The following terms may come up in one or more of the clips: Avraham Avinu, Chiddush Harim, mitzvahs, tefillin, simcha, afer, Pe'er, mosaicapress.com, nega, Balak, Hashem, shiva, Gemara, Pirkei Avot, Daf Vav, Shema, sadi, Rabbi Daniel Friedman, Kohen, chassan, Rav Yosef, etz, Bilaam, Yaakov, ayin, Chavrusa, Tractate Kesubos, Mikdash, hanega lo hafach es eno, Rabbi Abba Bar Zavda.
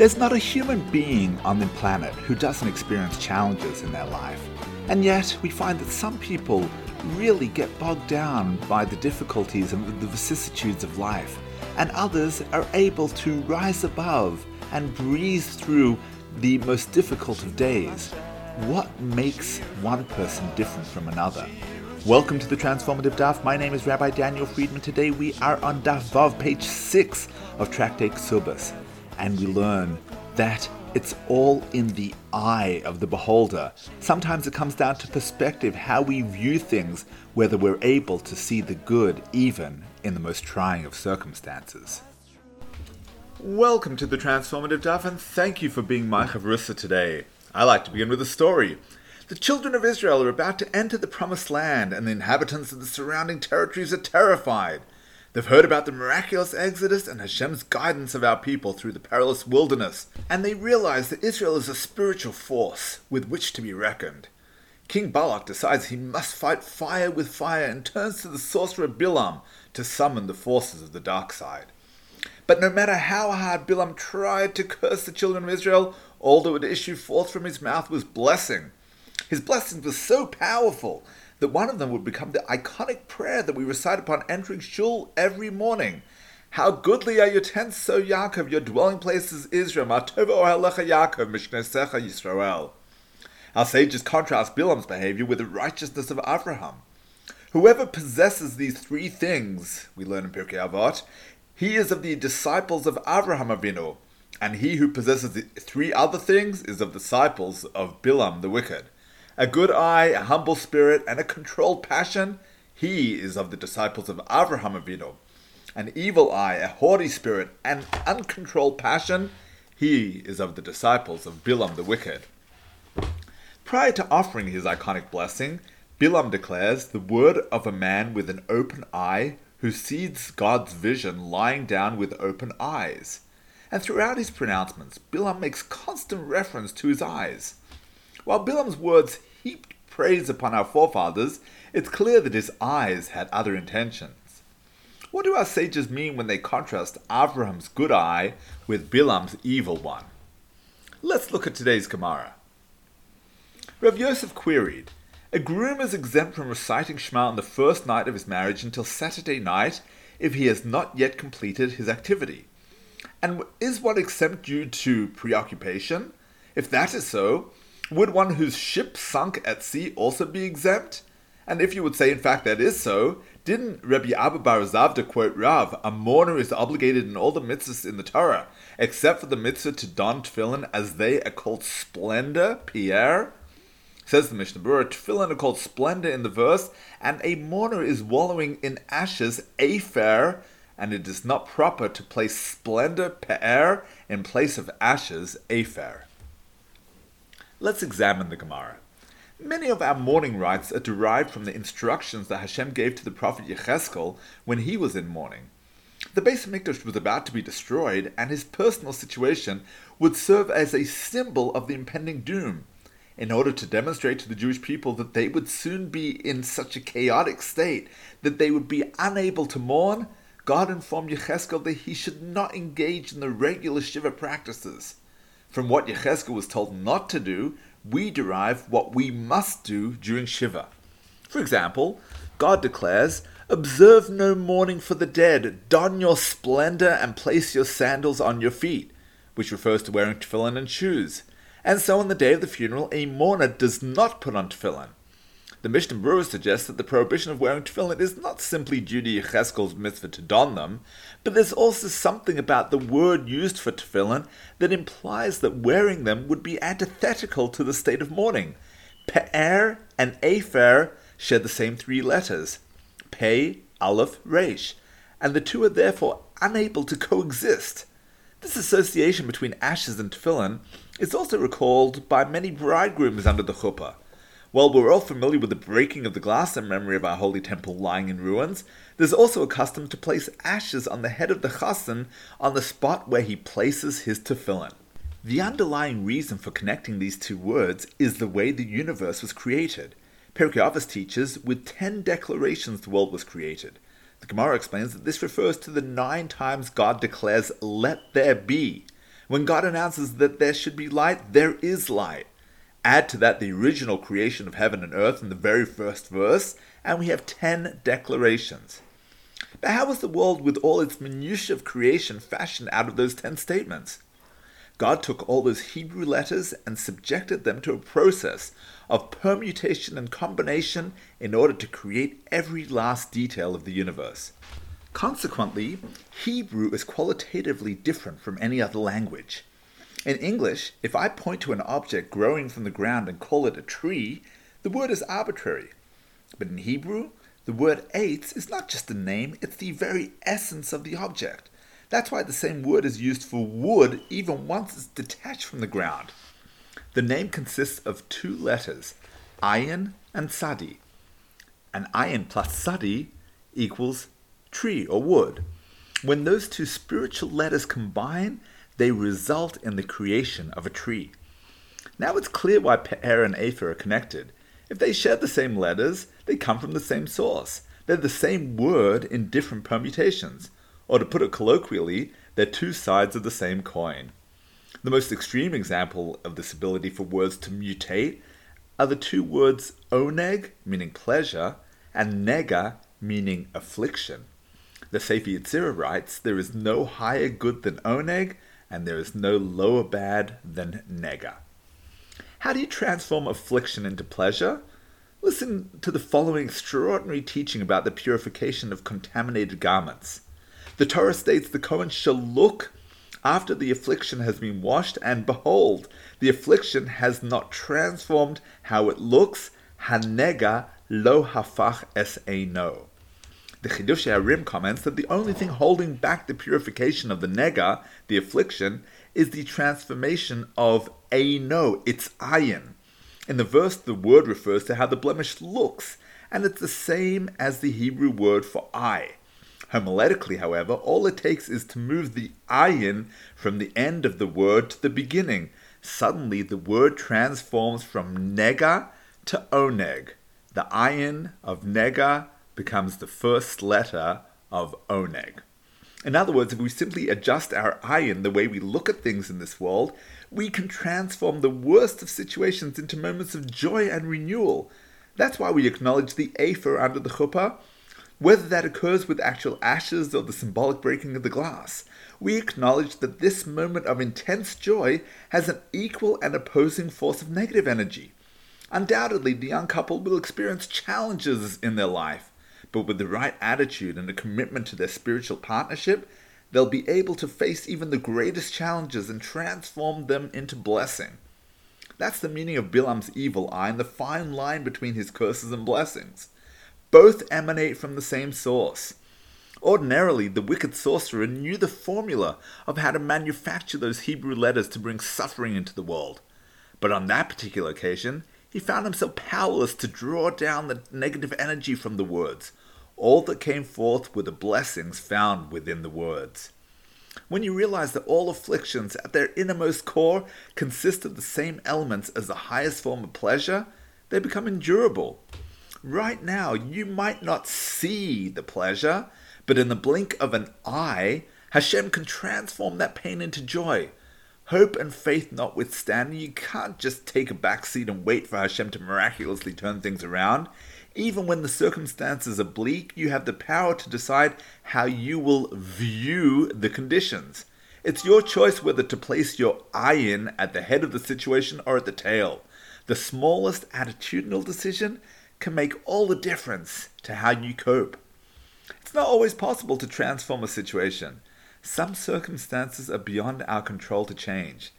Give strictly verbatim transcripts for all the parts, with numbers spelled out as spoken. There's not a human being on the planet who doesn't experience challenges in their life. And yet, we find that some people really get bogged down by the difficulties and the vicissitudes of life, and others are able to rise above and breeze through the most difficult of days. What makes one person different from another? Welcome to the Transformative Daf. My name is Rabbi Daniel Friedman. Today we are on Daf Vav, page six of Tractate Kesubos, and we learn that it's all in the eye of the beholder. Sometimes it comes down to perspective, how we view things, whether we're able to see the good even in the most trying of circumstances. Welcome to the Transformative Daf, and thank you for being my Chavrusa today. I like to begin with a story. The children of Israel are about to enter the Promised Land, and the inhabitants of the surrounding territories are terrified. They've heard about the miraculous exodus and Hashem's guidance of our people through the perilous wilderness, and they realize that Israel is a spiritual force with which to be reckoned. King Balak decides he must fight fire with fire and turns to the sorcerer Bilaam to summon the forces of the dark side. But no matter how hard Bilaam tried to curse the children of Israel, all that would issue forth from his mouth was blessing. His blessings were so powerful that one of them would become the iconic prayer that we recite upon entering shul every morning. How goodly are your tents, O Yaakov, your dwelling place is Israel. Ma tova ohelecha Yaakov, mishnesecha Yisrael. Our sages contrast Bilaam's behavior with the righteousness of Avraham. Whoever possesses these three things, we learn in Pirkei Avot, he is of the disciples of Avraham Avinu, and he who possesses the three other things is of the disciples of Bilaam the wicked. A good eye, a humble spirit, and a controlled passion, he is of the disciples of Avraham Avinu. An evil eye, a haughty spirit, and uncontrolled passion, he is of the disciples of Bilaam the wicked. Prior to offering his iconic blessing, Bilaam declares the word of a man with an open eye who sees God's vision lying down with open eyes. And throughout his pronouncements, Bilaam makes constant reference to his eyes. While Bilaam's words heaped praise upon our forefathers, it's clear that his eyes had other intentions. What do our sages mean when they contrast Avraham's good eye with Bilaam's evil one? Let's look at today's Gemara. Rav Yosef queried, a groom is exempt from reciting Shema on the first night of his marriage until Saturday night if he has not yet completed his activity. And is one exempt due to preoccupation? If that is so, would one whose ship sunk at sea also be exempt? And if you would say, in fact, that is so, didn't Rabbi Abba Bar Zavda quote Rav, a mourner is obligated in all the mitzvahs in the Torah, except for the mitzvah to don tefillin, as they are called splendor, Pe'er? Says the Mishnah Berurah, tefillin are called splendor in the verse, and a mourner is wallowing in ashes, afer, and it is not proper to place splendor, Pe'er, in place of ashes, afer. Let's examine the Gemara. Many of our mourning rites are derived from the instructions that Hashem gave to the prophet Yechezkel when he was in mourning. The base of Mikdash was about to be destroyed, and his personal situation would serve as a symbol of the impending doom. In order to demonstrate to the Jewish people that they would soon be in such a chaotic state that they would be unable to mourn, God informed Yechezkel that he should not engage in the regular shiva practices. From what Yechezkel was told not to do, we derive what we must do during Shiva. For example, God declares, observe no mourning for the dead, don your splendor and place your sandals on your feet, which refers to wearing tefillin and shoes. And so on the day of the funeral, a mourner does not put on tefillin. The Mishnah Berurah suggests that the prohibition of wearing tefillin is not simply due to Yechezkel's mitzvah to don them, but there's also something about the word used for tefillin that implies that wearing them would be antithetical to the state of mourning. Pe'er and afer share the same three letters, Pei, Aleph, Resh, and the two are therefore unable to coexist. This association between ashes and tefillin is also recalled by many bridegrooms under the chuppah. While we're all familiar with the breaking of the glass in memory of our holy temple lying in ruins, there's also a custom to place ashes on the head of the chassan on the spot where he places his tefillin. The underlying reason for connecting these two words is the way the universe was created. Pirkei Avot teaches, with ten declarations the world was created. The Gemara explains that this refers to the nine times God declares, let there be, When God announces that there should be light, there is light. Add to that the original creation of heaven and earth in the very first verse, and we have ten declarations. But how was the world with all its minutiae of creation fashioned out of those ten statements? God took all those Hebrew letters and subjected them to a process of permutation and combination in order to create every last detail of the universe. Consequently, Hebrew is qualitatively different from any other language. In English, if I point to an object growing from the ground and call it a tree, the word is arbitrary. But in Hebrew, the word etz is not just a name, it's the very essence of the object. That's why the same word is used for wood even once it's detached from the ground. The name consists of two letters, ayin and sadi. An ayin plus sadi equals tree or wood. When those two spiritual letters combine, they result in the creation of a tree. Now it's clear why Pe'er and afer are connected. If they share the same letters, they come from the same source. They're the same word in different permutations. Or to put it colloquially, they're two sides of the same coin. The most extreme example of this ability for words to mutate are the two words oneg, meaning pleasure, and nega, meaning affliction. The Sefer Yetzirah writes, there is no higher good than oneg, and there is no lower bad than nega. How do you transform affliction into pleasure? Listen to the following extraordinary teaching about the purification of contaminated garments. The Torah states the Kohen shall look after the affliction has been washed, and behold, the affliction has not transformed how it looks. Hanega lo hafach es eno. The Chiddush Harim comments that the only thing holding back the purification of the nega, the affliction, is the transformation of eno, its ayin. In the verse, the word refers to how the blemish looks, and it's the same as the Hebrew word for eye. Homiletically, however, all it takes is to move the ayin from the end of the word to the beginning. Suddenly, the word transforms from nega to oneg. The ayin of nega becomes the first letter of oneg. In other words, if we simply adjust our ayin, the way we look at things in this world, we can transform the worst of situations into moments of joy and renewal. That's why we acknowledge the afer under the chuppah, whether that occurs with actual ashes or the symbolic breaking of the glass. We acknowledge that this moment of intense joy has an equal and opposing force of negative energy. Undoubtedly, the young couple will experience challenges in their life, but with the right attitude and a commitment to their spiritual partnership, they'll be able to face even the greatest challenges and transform them into blessing. That's the meaning of Bilaam's evil eye and the fine line between his curses and blessings. Both emanate from the same source. Ordinarily, the wicked sorcerer knew the formula of how to manufacture those Hebrew letters to bring suffering into the world. But on that particular occasion, he found himself powerless to draw down the negative energy from the words. All that came forth were the blessings found within the words. When you realize that all afflictions at their innermost core consist of the same elements as the highest form of pleasure, they become endurable. Right now, you might not see the pleasure, but in the blink of an eye, Hashem can transform that pain into joy. Hope and faith notwithstanding, you can't just take a backseat and wait for Hashem to miraculously turn things around. Even when the circumstances are bleak, you have the power to decide how you will view the conditions. It's your choice whether to place your ayin at the head of the situation or at the tail. The smallest attitudinal decision can make all the difference to how you cope. It's not always possible to transform a situation. Some circumstances are beyond our control to change,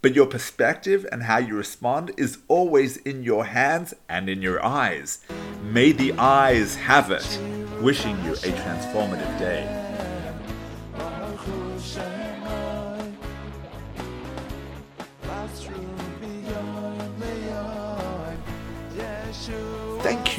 but your perspective and how you respond is always in your hands and in your eyes. May the eyes have it. Wishing you a transformative day. Thank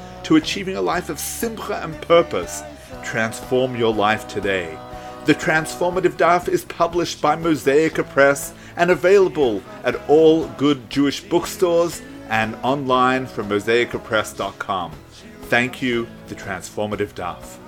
to achieving a life of simcha and purpose. Transform your life today. The transformative daf is published by Mosaica Press and available at all good Jewish bookstores and online from mosaica press dot com. Thank you, the transformative daf.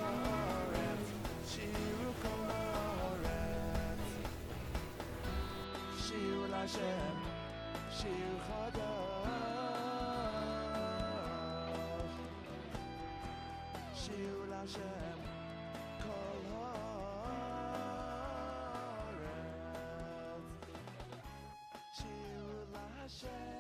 Hashem.